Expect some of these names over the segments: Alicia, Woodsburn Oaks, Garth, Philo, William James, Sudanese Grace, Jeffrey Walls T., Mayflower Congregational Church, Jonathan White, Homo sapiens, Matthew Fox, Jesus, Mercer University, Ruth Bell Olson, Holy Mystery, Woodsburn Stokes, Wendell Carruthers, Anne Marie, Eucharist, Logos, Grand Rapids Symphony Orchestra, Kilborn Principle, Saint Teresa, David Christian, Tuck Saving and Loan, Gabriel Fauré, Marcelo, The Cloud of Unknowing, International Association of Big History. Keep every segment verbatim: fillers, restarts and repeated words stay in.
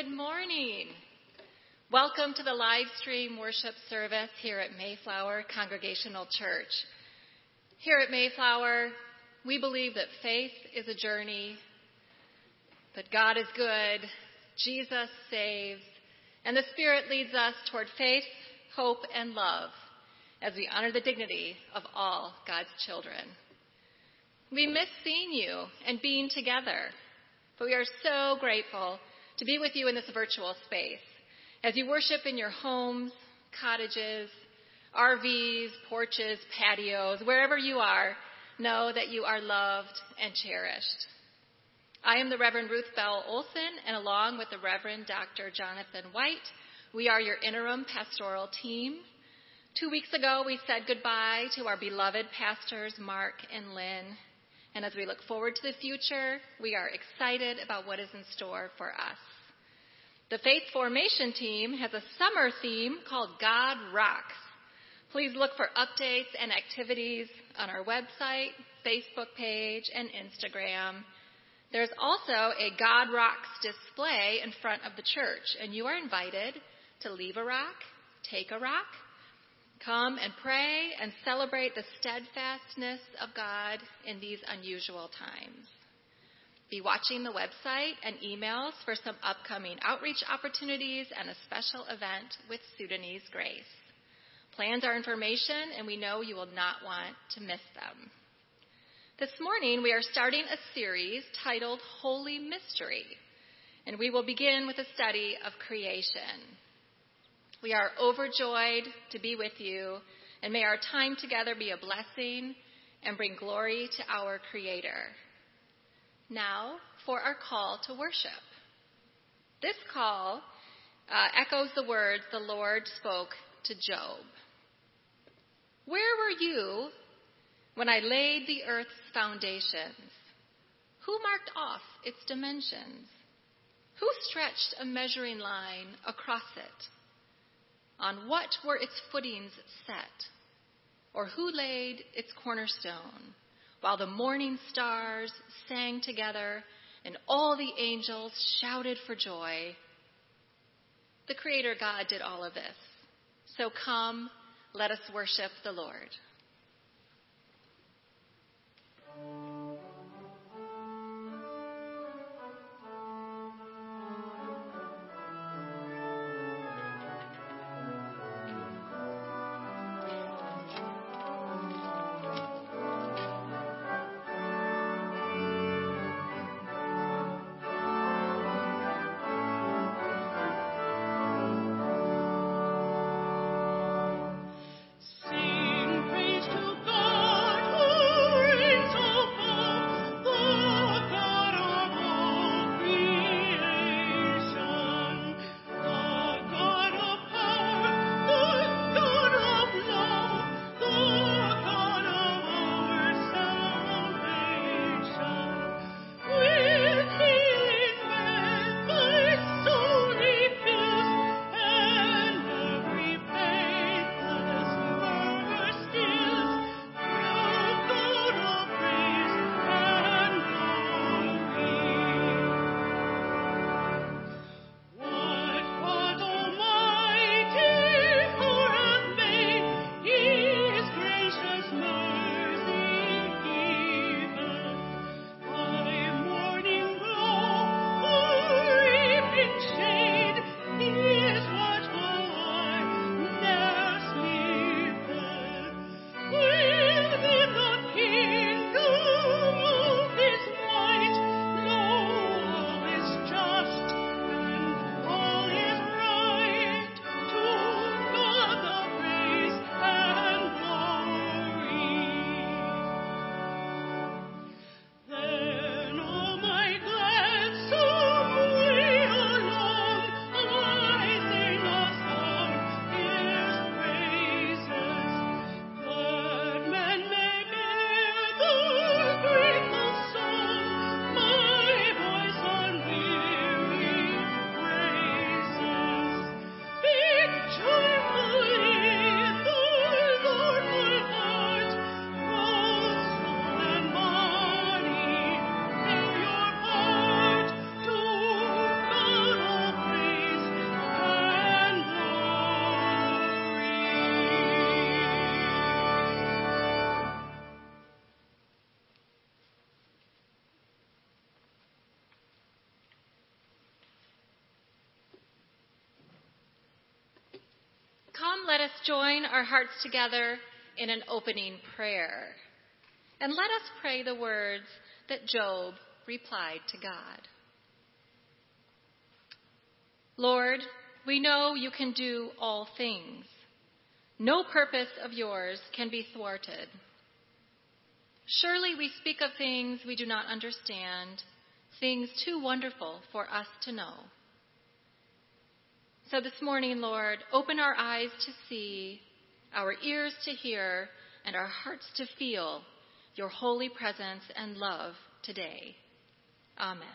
Good morning. Welcome to the live stream worship service here at Mayflower Congregational Church. Here at Mayflower, we believe that faith is a journey, but God is good, Jesus saves, and the Spirit leads us toward faith, hope, and love as we honor the dignity of all God's children. We miss seeing you and being together, but we are so grateful to be with you in this virtual space as you worship in your homes, cottages, R Vs, porches, patios, wherever you are. Know that you are loved and cherished. I am the Reverend Ruth Bell Olson, and along with the Reverend Doctor Jonathan White, we are your interim pastoral team. Two weeks ago, we said goodbye to our beloved pastors, Mark and Lynn. And as we look forward to the future, we are excited about what is in store for us. The Faith Formation team has a summer theme called God Rocks. Please look for updates and activities on our website, Facebook page, and Instagram. There's also a God Rocks display in front of the church, and you are invited to leave a rock, take a rock, come and pray and celebrate the steadfastness of God in these unusual times. Be watching the website and emails for some upcoming outreach opportunities and a special event with Sudanese Grace. Plans are information, and we know you will not want to miss them. This morning, we are starting a series titled Holy Mystery, and we will begin with a study of creation. We are overjoyed to be with you, and may our time together be a blessing and bring glory to our Creator. Now, for our call to worship. This call uh, echoes the words the Lord spoke to Job. Where were you when I laid the earth's foundations? Who marked off its dimensions? Who stretched a measuring line across it? On what were its footings set? Or who laid its cornerstone while the morning stars sang together and all the angels shouted for joy? The Creator God did all of this. So come, let us worship the Lord. Sing let us join our hearts together in an opening prayer. And let us pray the words that Job replied to God. Lord, we know you can do all things. No purpose of yours can be thwarted. Surely we speak of things we do not understand, things too wonderful for us to know. So this morning, Lord, open our eyes to see, our ears to hear, and our hearts to feel your holy presence and love today. Amen.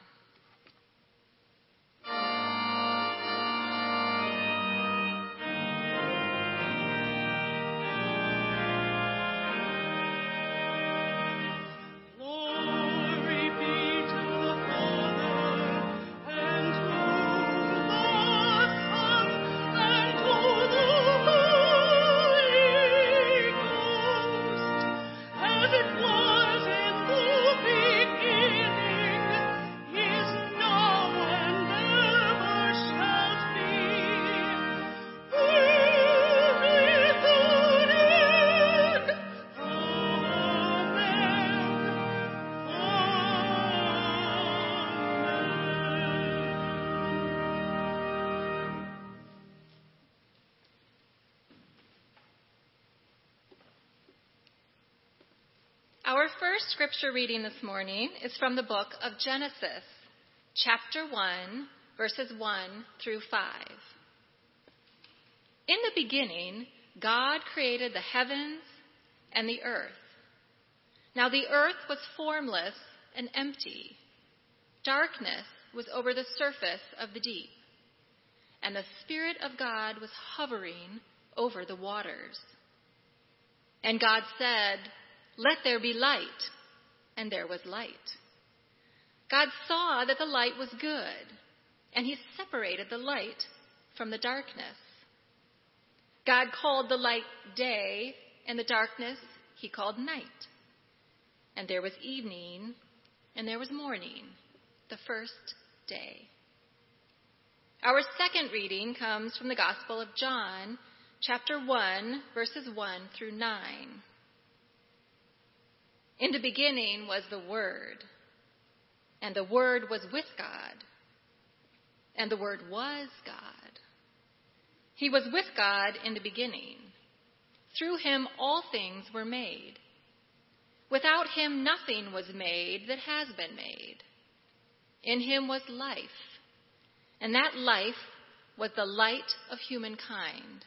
Our first scripture reading this morning is from the book of Genesis, chapter one, verses one through five. In the beginning, God created the heavens and the earth. Now the earth was formless and empty. Darkness was over the surface of the deep, and the Spirit of God was hovering over the waters. And God said, "Let there be light," and there was light. God saw that the light was good, and he separated the light from the darkness. God called the light day, and the darkness he called night. And there was evening, and there was morning, the first day. Our second reading comes from the Gospel of John, chapter one, verses one through nine. In the beginning was the Word, and the Word was with God, and the Word was God. He was with God in the beginning. Through him all things were made. Without him nothing was made that has been made. In him was life, and that life was the light of humankind.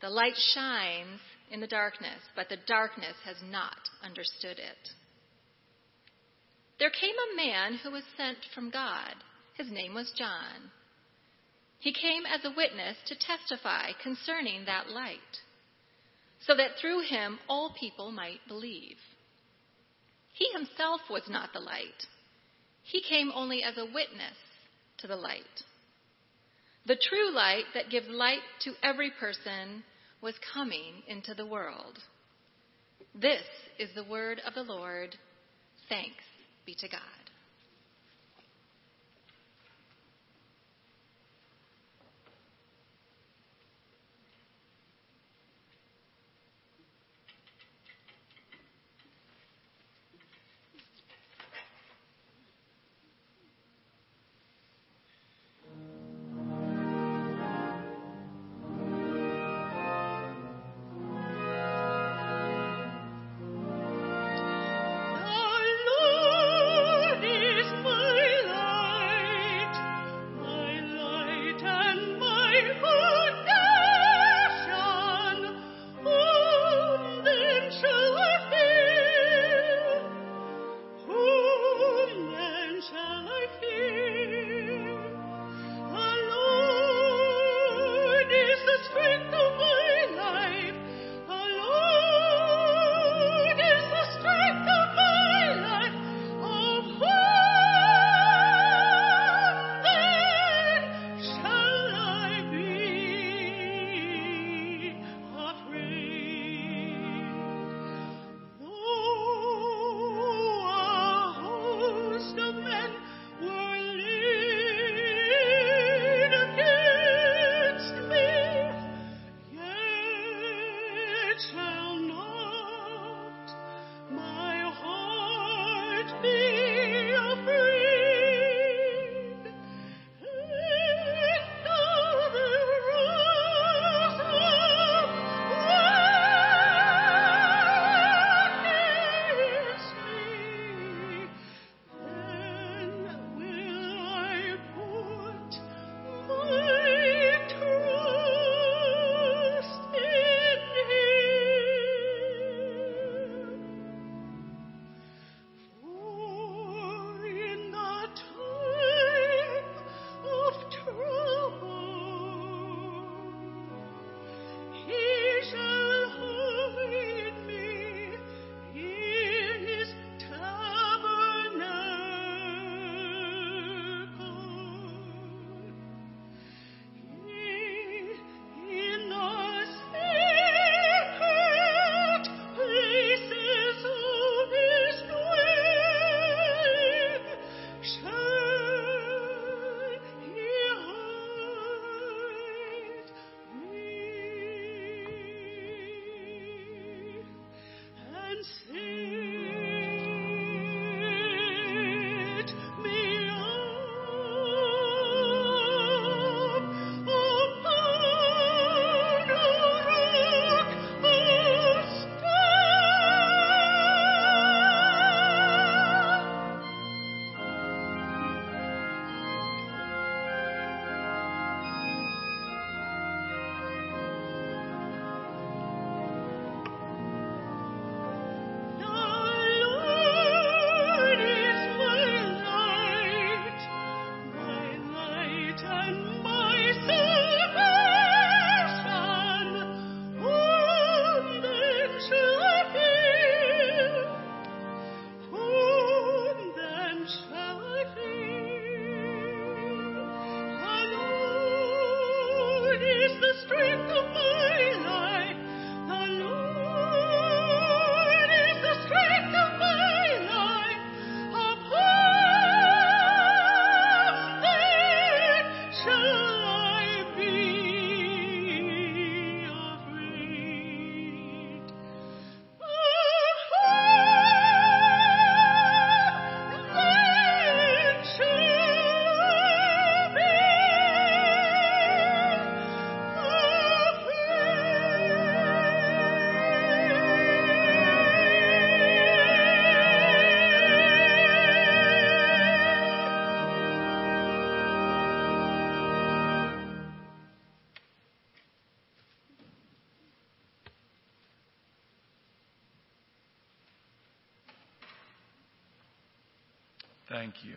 The light shines in the darkness, but the darkness has not understood it. There came a man who was sent from God. His name was John. He came as a witness to testify concerning that light, so that through him all people might believe. He himself was not the light. He came only as a witness to the light. The true light that gives light to every person was coming into the world. This is the word of the Lord. Thanks be to God. Thank you.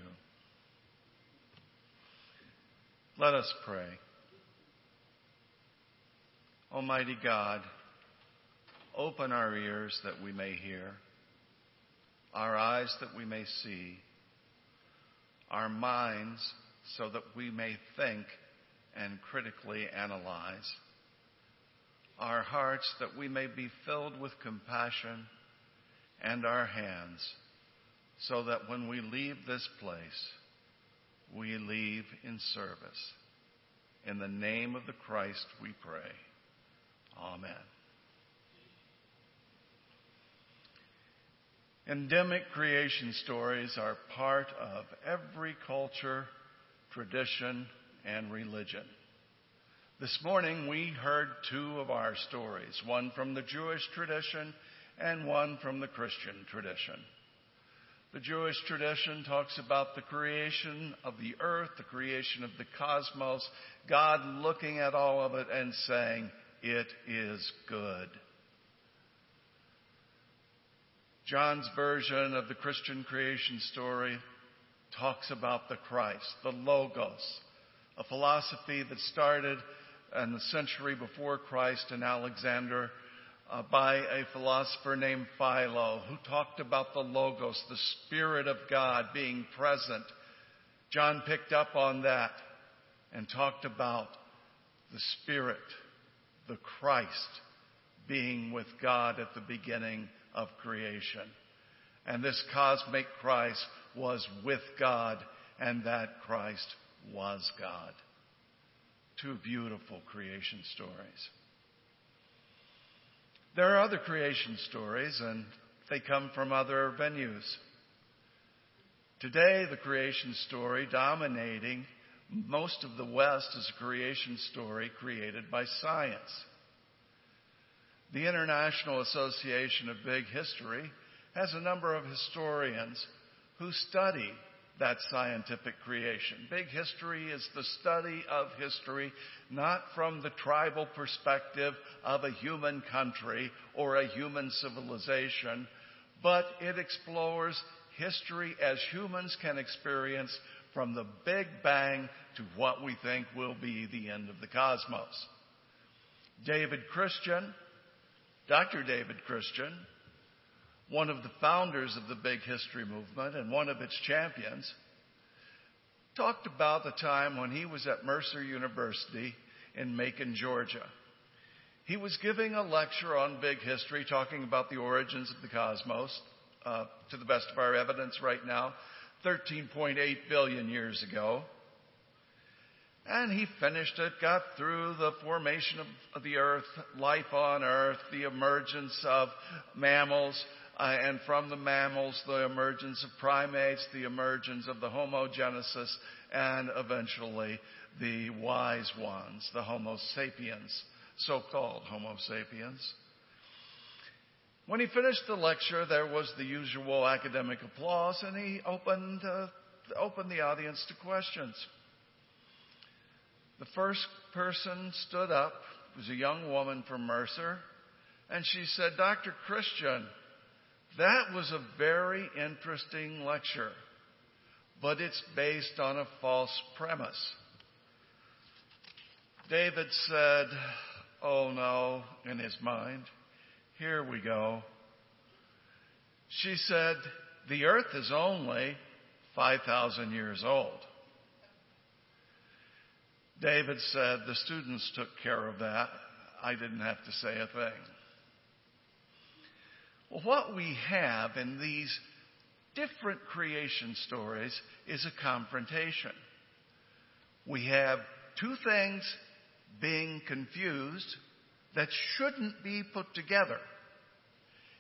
Let us pray. Almighty God, open our ears that we may hear, our eyes that we may see, our minds so that we may think and critically analyze, our hearts that we may be filled with compassion, and our hands so that when we leave this place, we leave in service. In the name of the Christ we pray. Amen. Endemic creation stories are part of every culture, tradition, and religion. This morning we heard two of our stories, one from the Jewish tradition and one from the Christian tradition. The Jewish tradition talks about the creation of the earth, the creation of the cosmos, God looking at all of it and saying, "It is good." John's version of the Christian creation story talks about the Christ, the Logos, a philosophy that started in the century before Christ in Alexander Uh, by a philosopher named Philo, who talked about the Logos, the Spirit of God being present. John picked up on that and talked about the Spirit, the Christ, being with God at the beginning of creation. And this cosmic Christ was with God, and that Christ was God. Two beautiful creation stories. There are other creation stories, and they come from other venues. Today, the creation story dominating most of the West is a creation story created by science. The International Association of Big History has a number of historians who study that scientific creation. Big history is the study of history, not from the tribal perspective of a human country or a human civilization, but it explores history as humans can experience from the Big Bang to what we think will be the end of the cosmos. David Christian, Doctor David Christian, one of the founders of the Big History movement and one of its champions, talked about the time when he was at Mercer University in Macon, Georgia. He was giving a lecture on Big History, talking about the origins of the cosmos, uh, to the best of our evidence right now, thirteen point eight billion years ago. And he finished it, got through the formation of the earth, life on earth, the emergence of mammals, Uh, and from the mammals, the emergence of primates, the emergence of the homogenesis, and eventually the wise ones, the Homo sapiens, so-called Homo sapiens. When he finished the lecture, there was the usual academic applause, and he opened, uh, opened the audience to questions. The first person stood up. It was a young woman from Mercer, and she said, "Doctor Christian, that was a very interesting lecture, but it's based on a false premise." David said, "Oh no," in his mind. "Here we go." She said, "The earth is only five thousand years old." David said, "The students took care of that. I didn't have to say a thing." Well, what we have in these different creation stories is a confrontation. We have two things being confused that shouldn't be put together.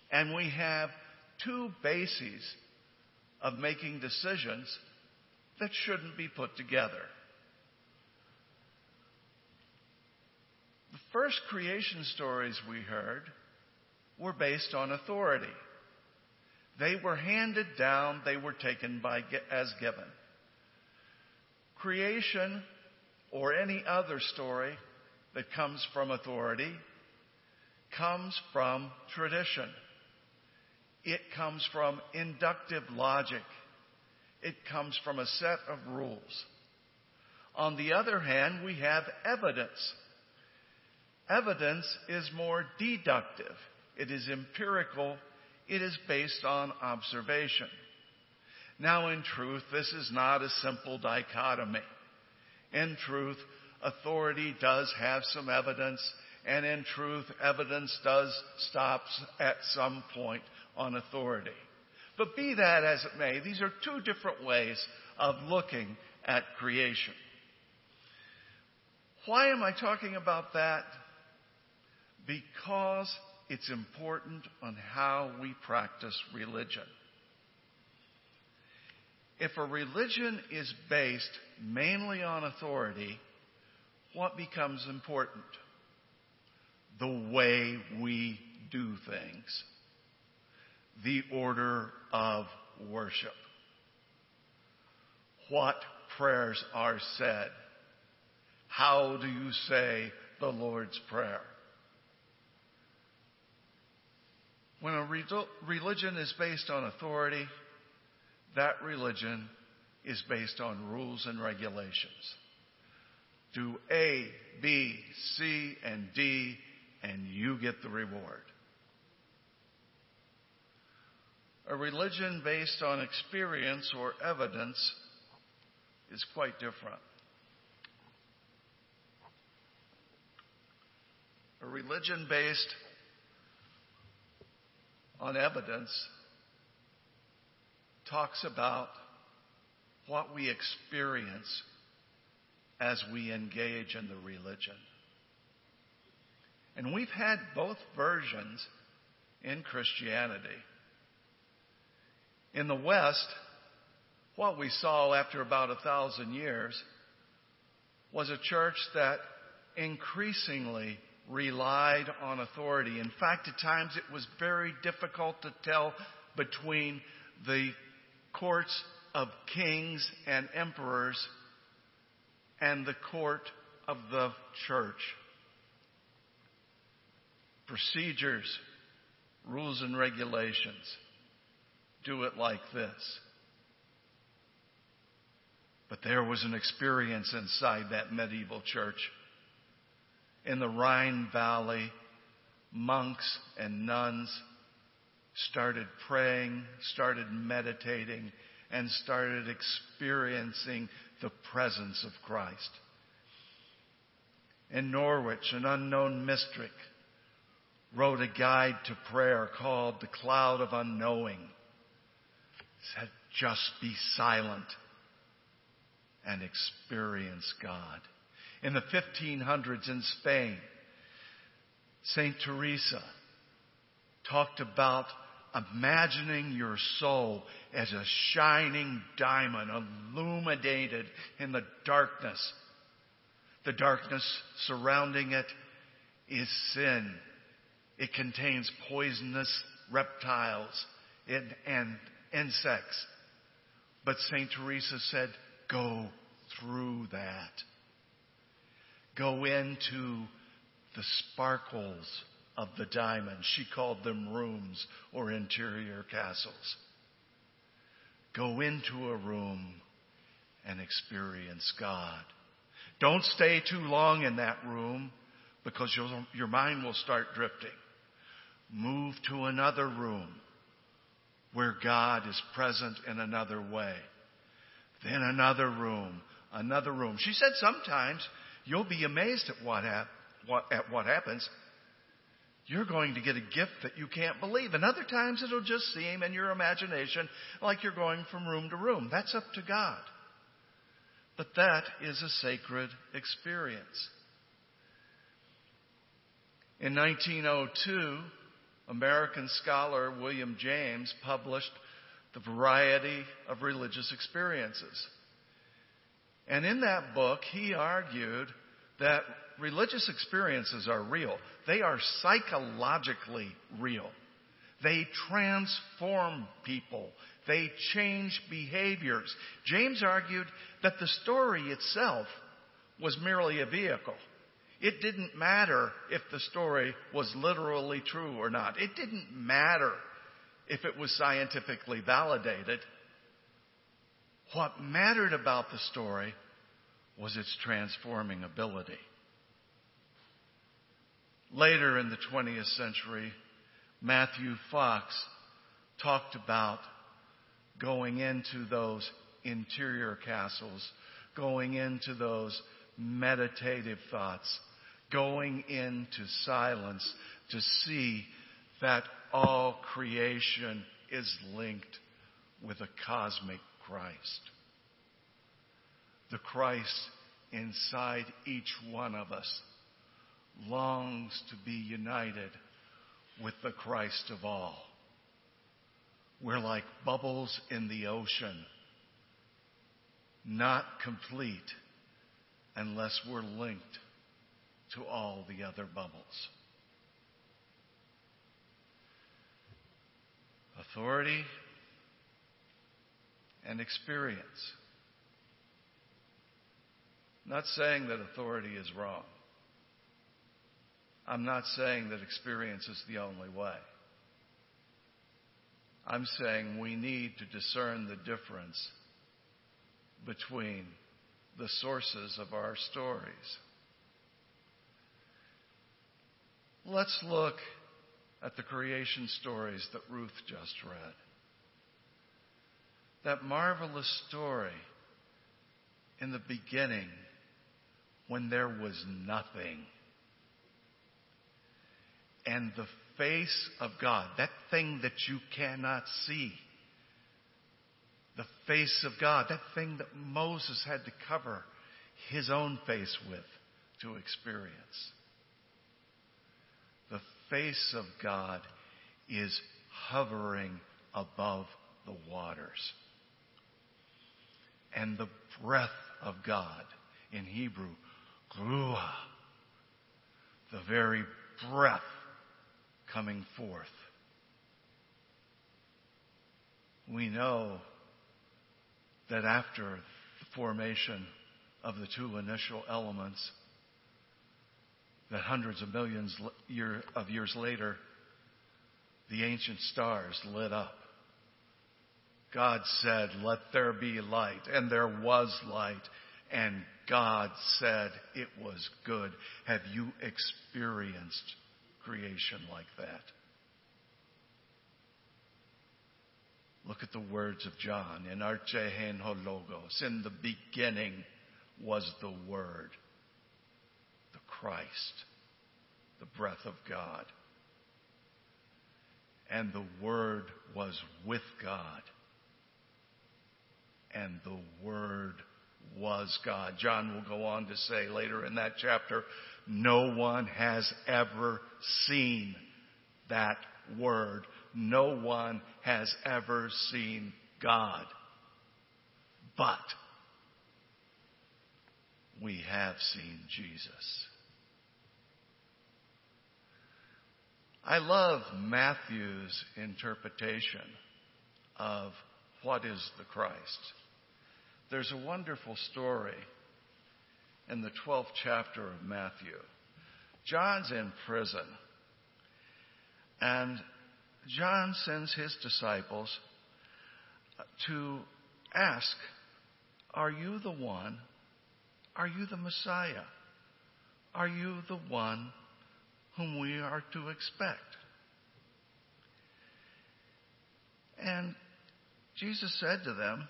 And we have two bases of making decisions that shouldn't be put together. The first creation stories we heard were based on authority. They were handed down, they were taken by, as given. Creation, or any other story that comes from authority, comes from tradition. It comes from inductive logic. It comes from a set of rules. On the other hand, we have evidence. Evidence is more deductive. It is empirical. It is based on observation. Now, in truth, this is not a simple dichotomy. In truth, authority does have some evidence, and in truth, evidence does stop at some point on authority. But be that as it may, these are two different ways of looking at creation. Why am I talking about that? Because it's important on how we practice religion. If a religion is based mainly on authority, what becomes important? The way we do things. The order of worship. What prayers are said. How do you say the Lord's Prayer? When a re- religion is based on authority, that religion is based on rules and regulations. Do A, B, C, and D, and you get the reward. A religion based on experience or evidence is quite different. A religion based on evidence talks about what we experience as we engage in the religion. And we've had both versions in Christianity. In the West, what we saw after about a thousand years was a church that increasingly relied on authority. In fact, at times it was very difficult to tell between the courts of kings and emperors and the court of the church. Procedures, rules and regulations. Do it like this. But there was an experience inside that medieval church. In the Rhine Valley, monks and nuns started praying, started meditating, and started experiencing the presence of Christ. In Norwich, an unknown mystic wrote a guide to prayer called The Cloud of Unknowing. Said, just be silent and experience God. In the fifteen hundreds in Spain, Saint Teresa talked about imagining your soul as a shining diamond illuminated in the darkness. The darkness surrounding it is sin. It contains poisonous reptiles and, and insects. But Saint Teresa said, go through that. Go into the sparkles of the diamond. She called them rooms or interior castles. Go into a room and experience God. Don't stay too long in that room because your, your mind will start drifting. Move to another room where God is present in another way. Then another room, another room. She said sometimes you'll be amazed at what, hap- what, at what happens. You're going to get a gift that you can't believe. And other times it'll just seem in your imagination like you're going from room to room. That's up to God. But that is a sacred experience. In nineteen oh two, American scholar William James published The Variety of Religious Experiences. And in that book, he argued that religious experiences are real. They are psychologically real. They transform people. They change behaviors. James argued that the story itself was merely a vehicle. It didn't matter if the story was literally true or not. It didn't matter if it was scientifically validated. What mattered about the story was its transforming ability. Later in the twentieth century, Matthew Fox talked about going into those interior castles, going into those meditative thoughts, going into silence to see that all creation is linked with a cosmic Christ. The Christ inside each one of us longs to be united with the Christ of all. We're like bubbles in the ocean, not complete unless we're linked to all the other bubbles. Authority and experience. I'm not saying that authority is wrong. I'm not saying that experience is the only way. I'm saying we need to discern the difference between the sources of our stories. Let's look at the creation stories that Ruth just read. That marvelous story in the beginning when there was nothing. And the face of God, that thing that you cannot see, the face of God, that thing that Moses had to cover his own face with to experience. The face of God is hovering above the waters. And the breath of God, in Hebrew, ruah, the very breath coming forth. We know that after the formation of the two initial elements, that hundreds of millions of years later, the ancient stars lit up. God said, "Let there be light," and there was light, and God said it was good. Have you experienced creation like that? Look at the words of John. In arche hen ho logos, in the beginning was the Word, the Christ, the breath of God. And the Word was with God. And the Word was God. John will go on to say later in that chapter, no one has ever seen that Word. No one has ever seen God. But we have seen Jesus. I love Matthew's interpretation of what is the Christ. There's a wonderful story in the twelfth chapter of Matthew. John's in prison, and John sends his disciples to ask, "Are you the one? Are you the Messiah? Are you the one whom we are to expect?" And Jesus said to them,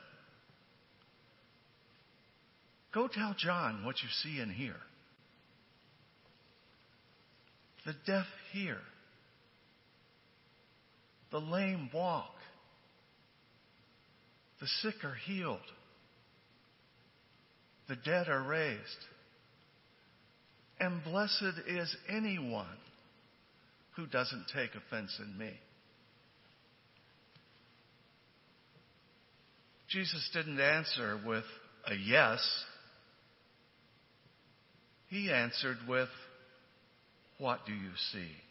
"Go tell John what you see and hear. The deaf hear. The lame walk. The sick are healed. The dead are raised. And blessed is anyone who doesn't take offense in me." Jesus didn't answer with a yes. He answered with, "What do you see?"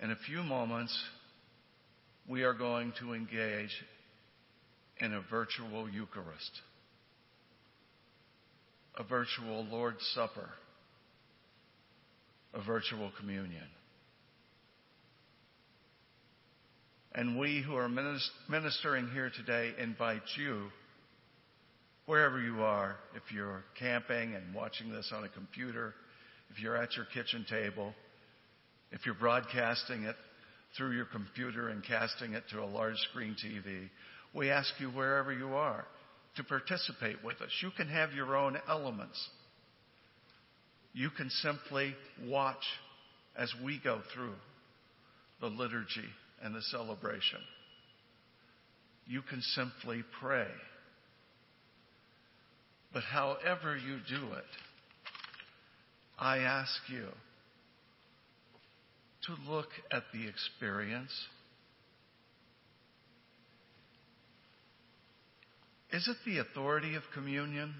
In a few moments, we are going to engage in a virtual Eucharist, a virtual Lord's Supper, a virtual communion. And we who are ministering here today invite you, wherever you are, if you're camping and watching this on a computer, if you're at your kitchen table, if you're broadcasting it through your computer and casting it to a large screen T V, we ask you wherever you are to participate with us. You can have your own elements. You can simply watch as we go through the liturgy and the celebration. You can simply pray. But however you do it, I ask you to look at the experience. Is it the authority of communion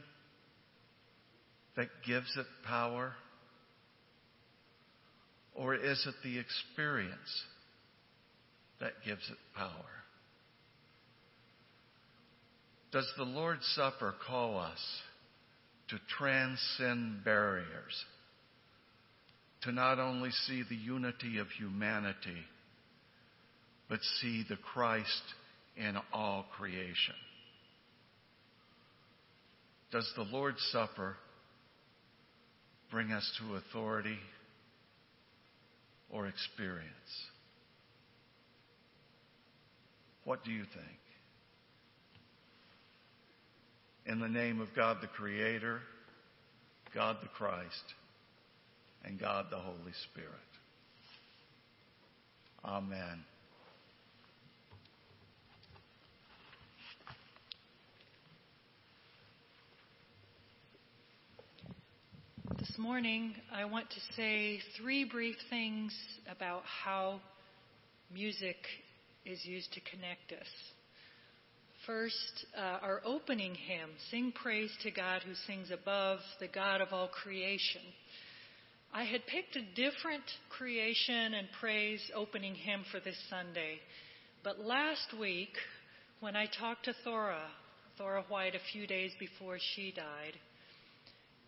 that gives it power? Or is it the experience that gives it power? Does the Lord's Supper call us to transcend barriers, to not only see the unity of humanity, but see the Christ in all creation? Does the Lord's Supper bring us to authority or experience? What do you think? In the name of God the Creator, God the Christ, and God the Holy Spirit. Amen. This morning, I want to say three brief things about how music is used to connect us. First, uh, our opening hymn, Sing Praise to God Who Sings Above, the God of all creation. I had picked a different creation and praise opening hymn for this Sunday. But last week, when I talked to Thora, Thora White, a few days before she died,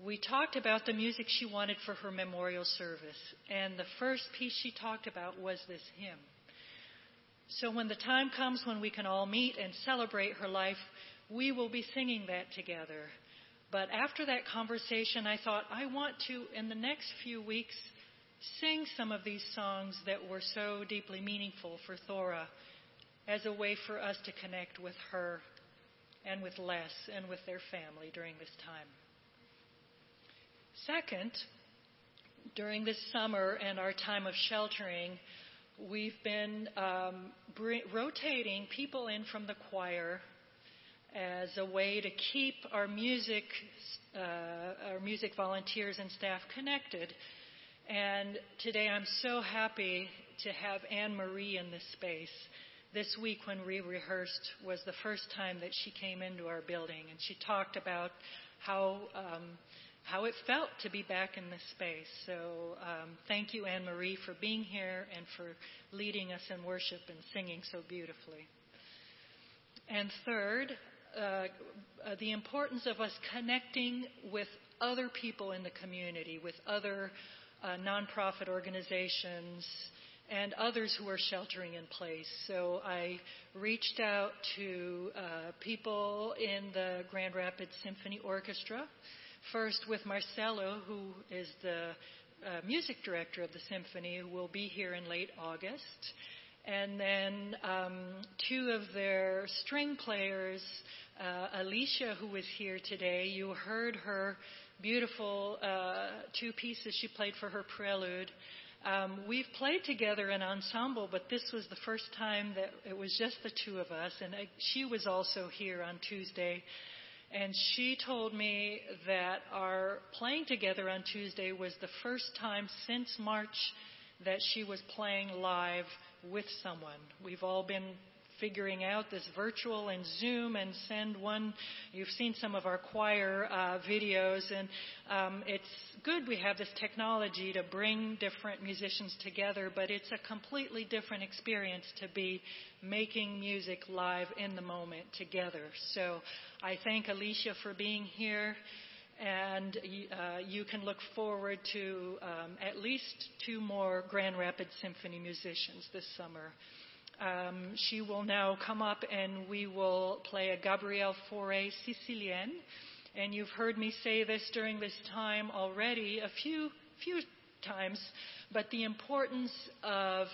we talked about the music she wanted for her memorial service. And the first piece she talked about was this hymn. So when the time comes when we can all meet and celebrate her life, we will be singing that together. But after that conversation, I thought, I want to, in the next few weeks, sing some of these songs that were so deeply meaningful for Thora as a way for us to connect with her and with Les and with their family during this time. Second, during this summer and our time of sheltering, we've been um, br- rotating people in from the choir as a way to keep our music, uh, our music volunteers and staff connected. And today I'm so happy to have Anne Marie in this space. This week when we rehearsed was the first time that she came into our building, and she talked about how um, how it felt to be back in this space. So um, thank you, Anne Marie, for being here and for leading us in worship and singing so beautifully. And third, uh, the importance of us connecting with other people in the community, with other uh, nonprofit organizations and others who are sheltering in place. So I reached out to uh, people in the Grand Rapids Symphony Orchestra, first with Marcelo, who is the uh, music director of the symphony, who will be here in late August. And then um, two of their string players, uh, Alicia, who is here today. You heard her beautiful uh, two pieces she played for her prelude. Um, we've played together in ensemble, but this was the first time that it was just the two of us. And I, she was also here on Tuesday. And she told me that our playing together on Tuesday was the first time since March that she was playing live with someone. We've all been figuring out this virtual and Zoom and send one. You've seen some of our choir uh, videos, and um, it's good we have this technology to bring different musicians together, but it's a completely different experience to be making music live in the moment together. So I thank Alicia for being here. And uh, you can look forward to um, at least two more Grand Rapids Symphony musicians this summer. Um, she will now come up and we will play a Gabriel Fauré Sicilienne. And you've heard me say this during this time already a few few times, but the importance of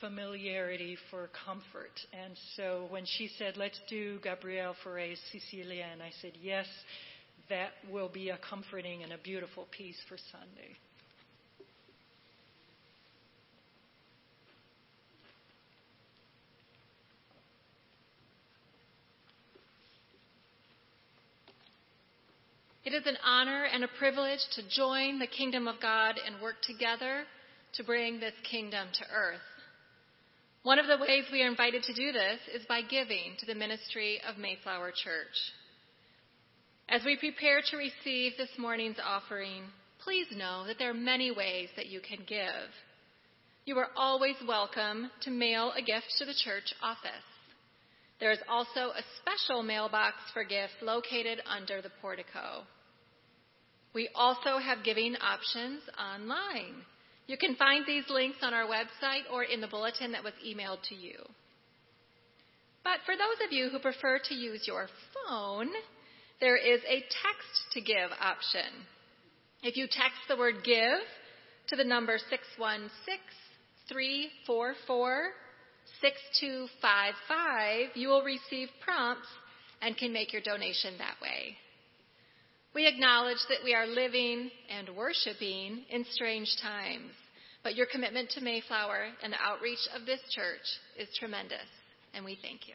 familiarity for comfort. And so when she said, let's do Gabriel Fauré Sicilienne, I said, yes, that will be a comforting and a beautiful piece for Sunday. It is an honor and a privilege to join the kingdom of God and work together to bring this kingdom to earth. One of the ways we are invited to do this is by giving to the ministry of Mayflower Church. As we prepare to receive this morning's offering, please know that there are many ways that you can give. You are always welcome to mail a gift to the church office. There is also a special mailbox for gifts located under the portico. We also have giving options online. You can find these links on our website or in the bulletin that was emailed to you. But for those of you who prefer to use your phone, there is a text-to-give option. If you text the word give to the number six one six, three four four, six two five five, you will receive prompts and can make your donation that way. We acknowledge that we are living and worshiping in strange times, but your commitment to Mayflower and the outreach of this church is tremendous, and we thank you.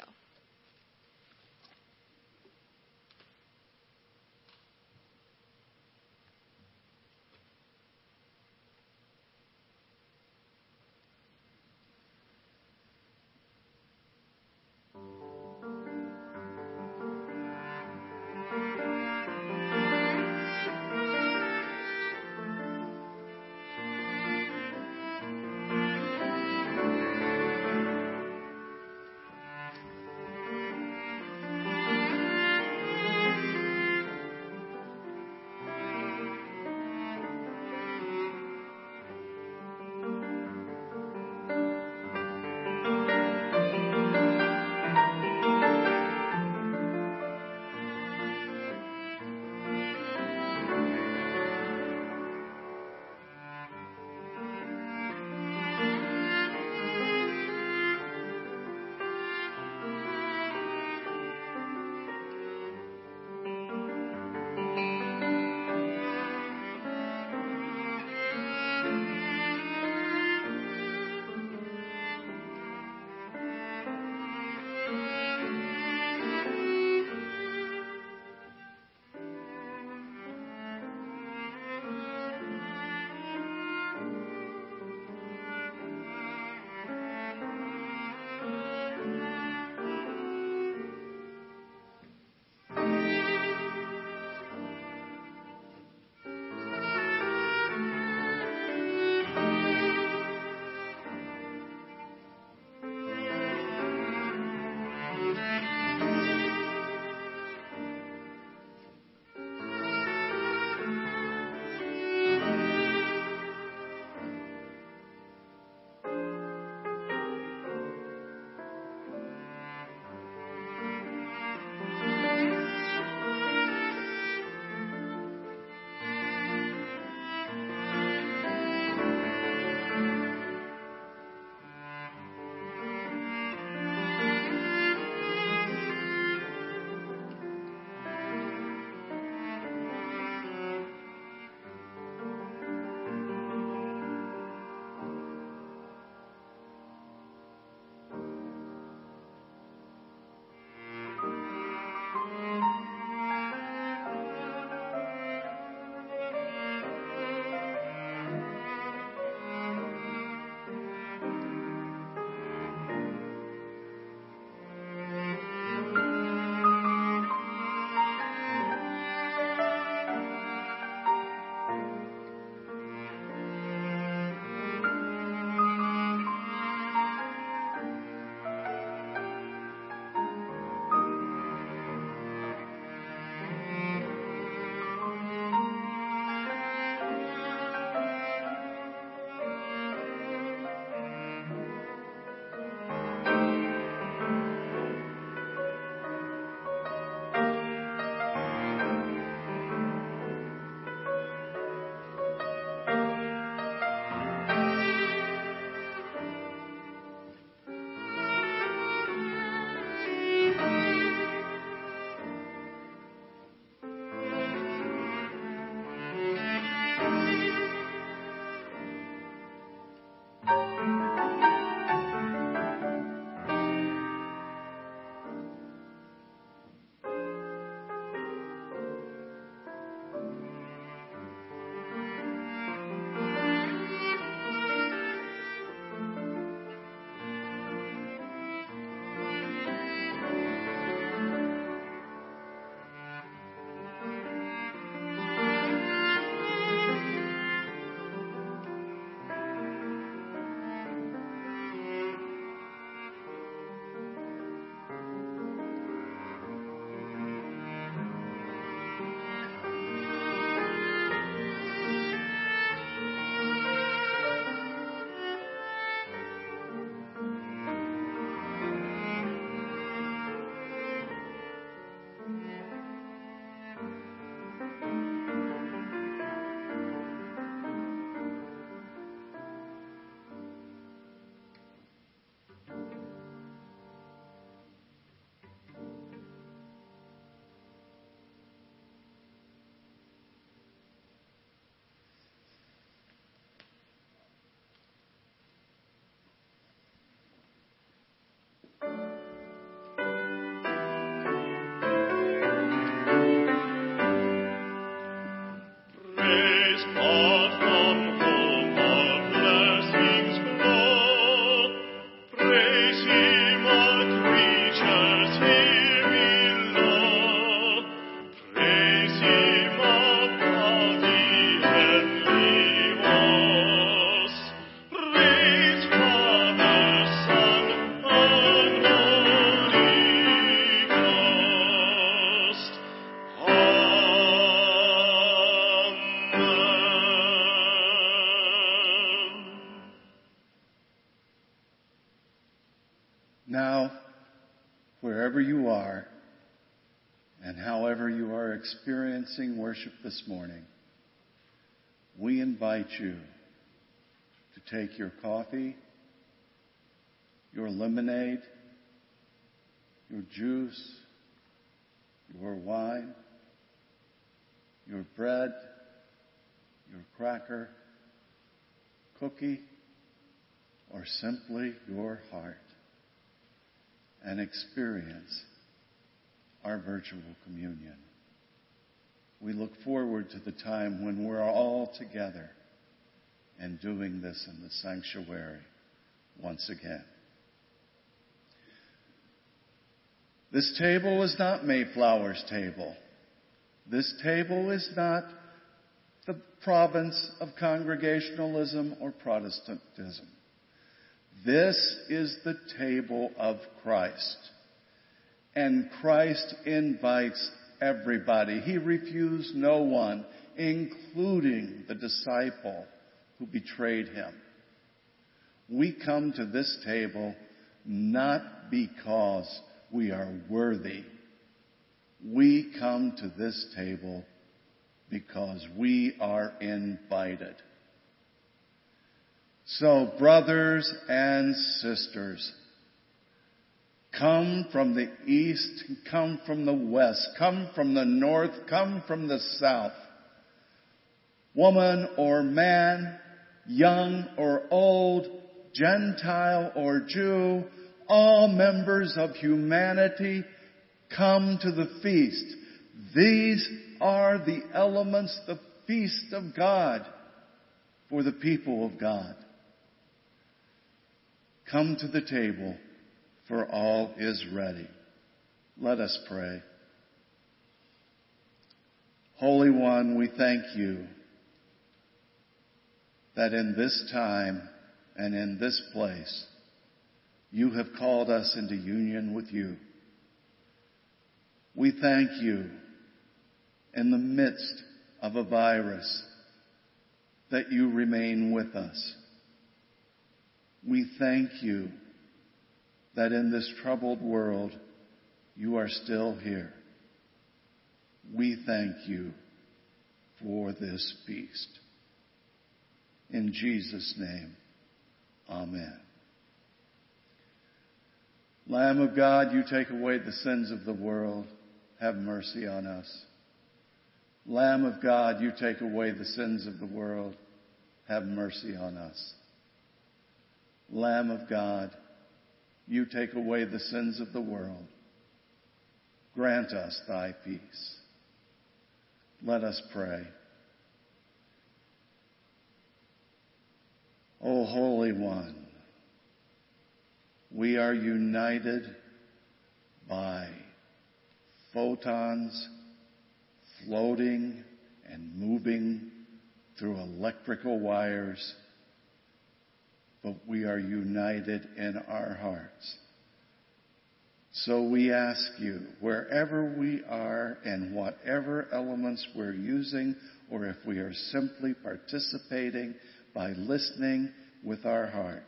Experiencing worship this morning, we invite you to take your coffee, your lemonade, your juice, your wine, your bread, your cracker, cookie, or simply your heart, and experience our virtual communion. We look forward to the time when we're all together and doing this in the sanctuary once again. This table is not Mayflower's table. This table is not the province of Congregationalism or Protestantism. This is the table of Christ. And Christ invites everybody. He refused no one, including the disciple who betrayed him. We come to this table not because we are worthy. We come to this table because we are invited. So, brothers and sisters, come from the east, come from the west, come from the north, come from the south. Woman or man, young or old, Gentile or Jew, all members of humanity, come to the feast. These are the elements, the feast of God for the people of God. Come to the table, for all is ready. Let us pray. Holy One, we thank you that in this time and in this place, you have called us into union with you. We thank you in the midst of a virus that you remain with us. We thank you that in this troubled world, you are still here. We thank you for this feast. In Jesus' name, amen. Lamb of God, you take away the sins of the world. Have mercy on us. Lamb of God, you take away the sins of the world. Have mercy on us. Lamb of God, you take away the sins of the world. Grant us thy peace. Let us pray. O Holy One, we are united by photons floating and moving through electrical wires, but we are united in our hearts. So we ask you, wherever we are and whatever elements we're using, or if we are simply participating by listening with our heart,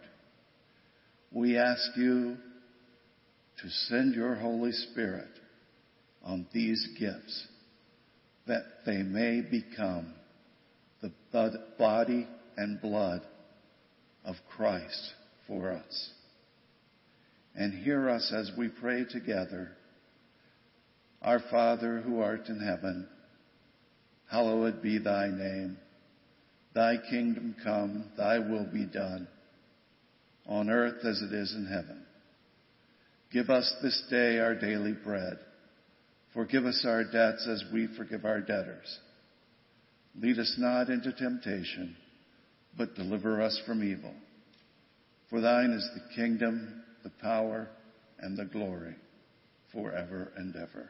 we ask you to send your Holy Spirit on these gifts that they may become the body and blood of Christ for us. And hear us as we pray together. Our Father who art in heaven, hallowed be thy name. Thy kingdom come, thy will be done, on earth as it is in heaven. Give us this day our daily bread. Forgive us our debts as we forgive our debtors. Lead us not into temptation, but deliver us from evil. For thine is the kingdom, the power, and the glory, forever and ever.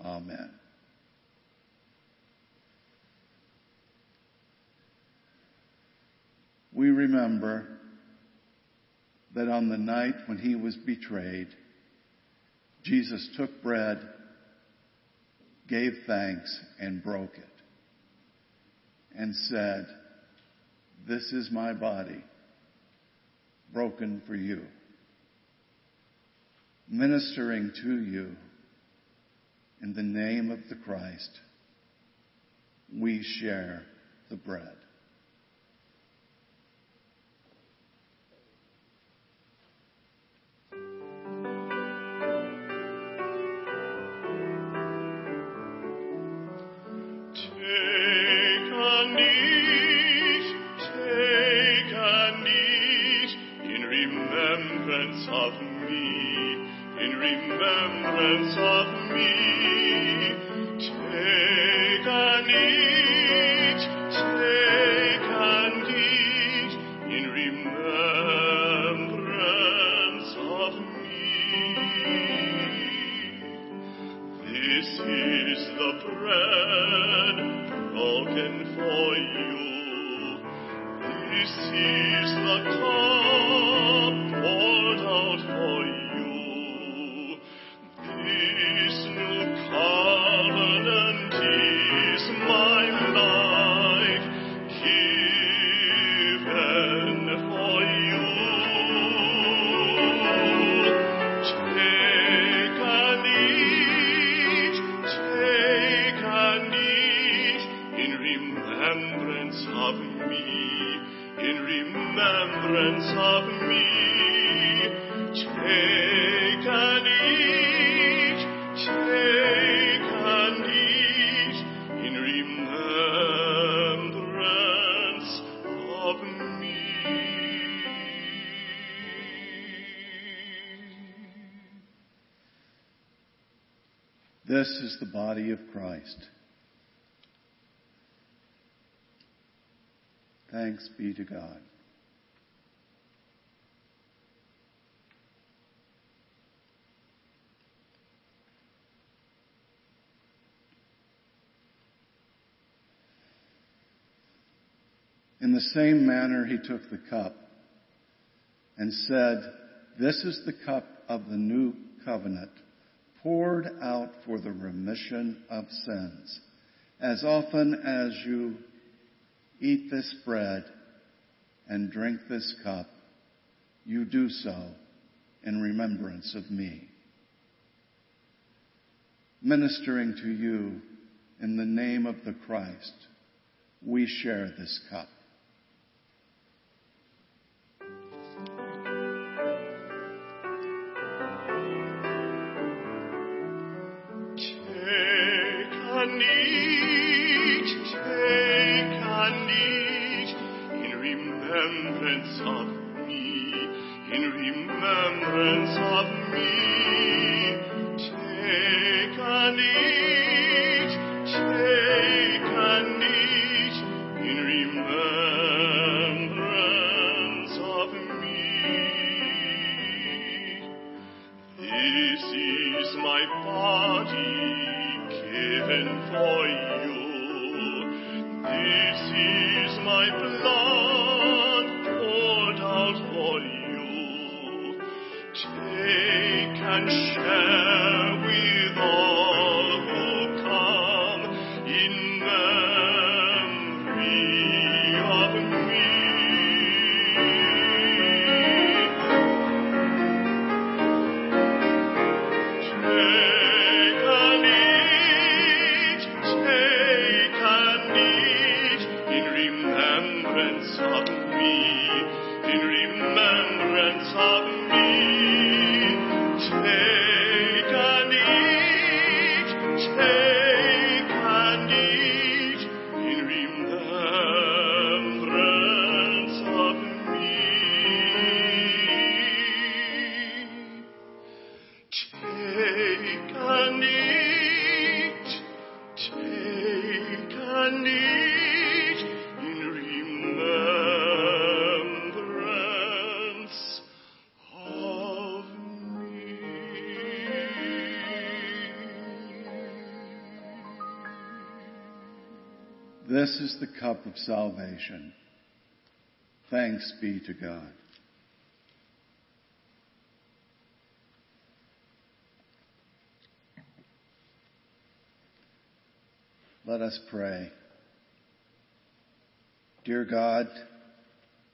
Amen. We remember that on the night when he was betrayed, Jesus took bread, gave thanks, and broke it, and said, "This is my body, broken for you." Ministering to you in the name of the Christ, we share the bread. This is the body of Christ. Thanks be to God. In the same manner, he took the cup and said, "This is the cup of the new covenant, poured out for the remission of sins. As often as you eat this bread and drink this cup, you do so in remembrance of me." Ministering to you in the name of the Christ, we share this cup. Take This is the cup of salvation. Thanks be to God. Let us pray. Dear God,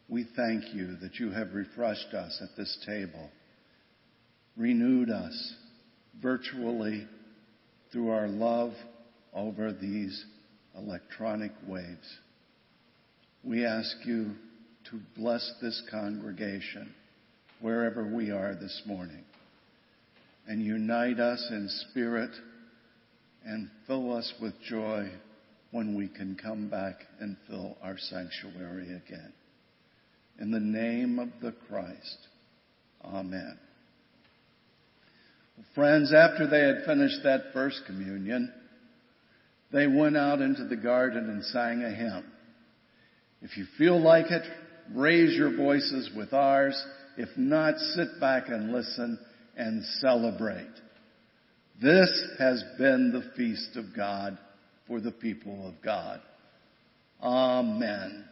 we thank you that you have refreshed us at this table, renewed us virtually through our love over these electronic waves. We ask you to bless this congregation wherever we are this morning, and unite us in spirit and fill us with joy when we can come back and fill our sanctuary again. In the name of the Christ, amen. Friends, after they had finished that first communion, they went out into the garden and sang a hymn. If you feel like it, raise your voices with ours. If not, sit back and listen and celebrate. This has been the feast of God for the people of God. Amen.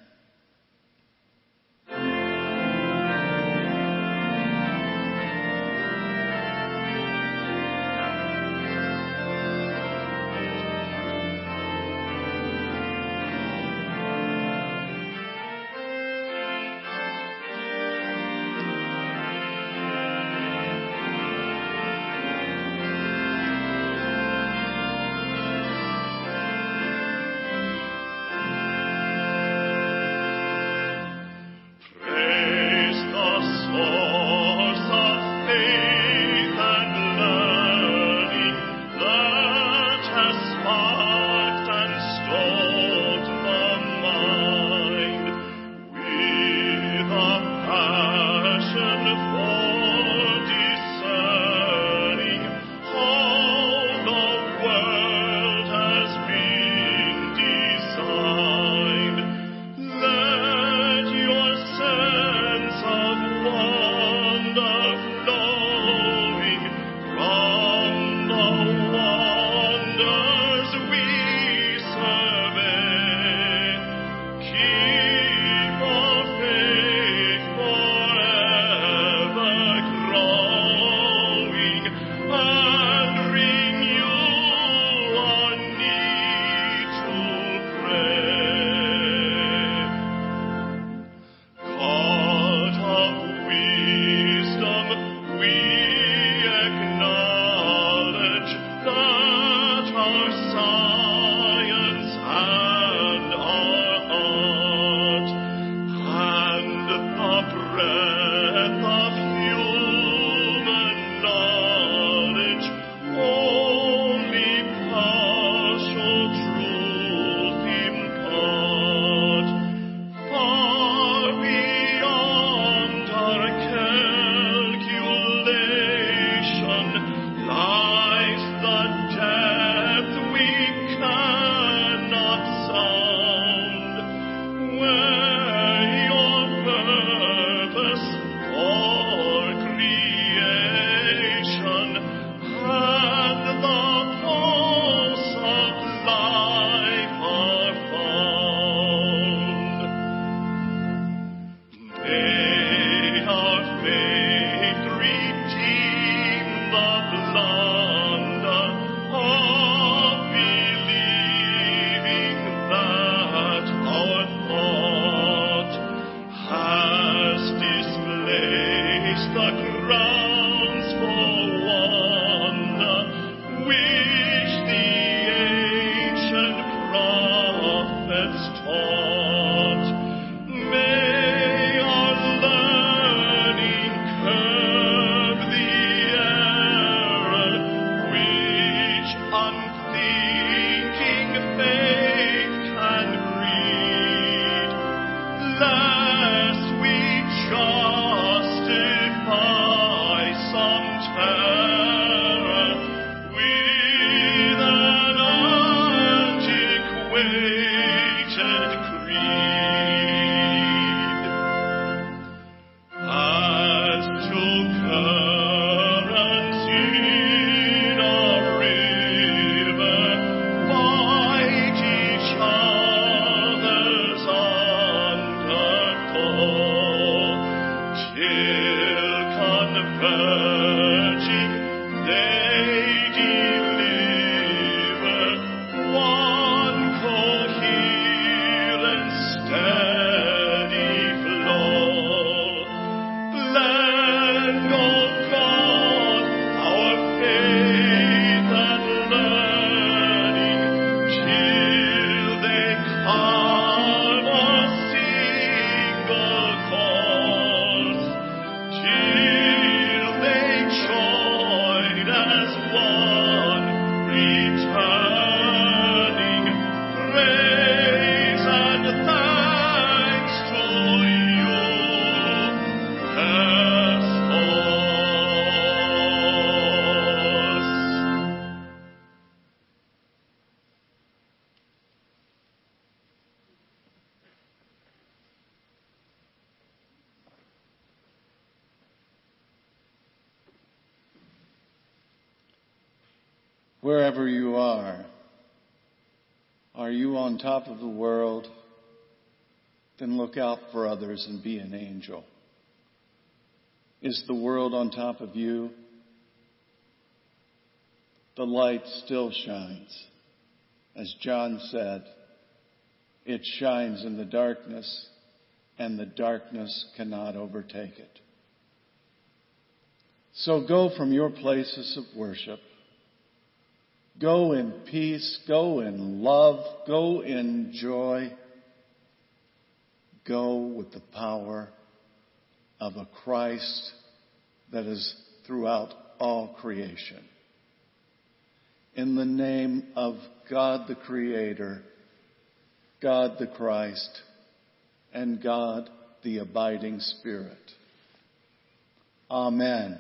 Life, the death we Wherever you are, are you on top of the world? Then look out for others and be an angel. Is the world on top of you? The light still shines. As John said, it shines in the darkness, and the darkness cannot overtake it. So go from your places of worship. Go in peace, go in love, go in joy. Go with the power of a Christ that is throughout all creation. In the name of God the Creator, God the Christ, and God the Abiding Spirit. Amen.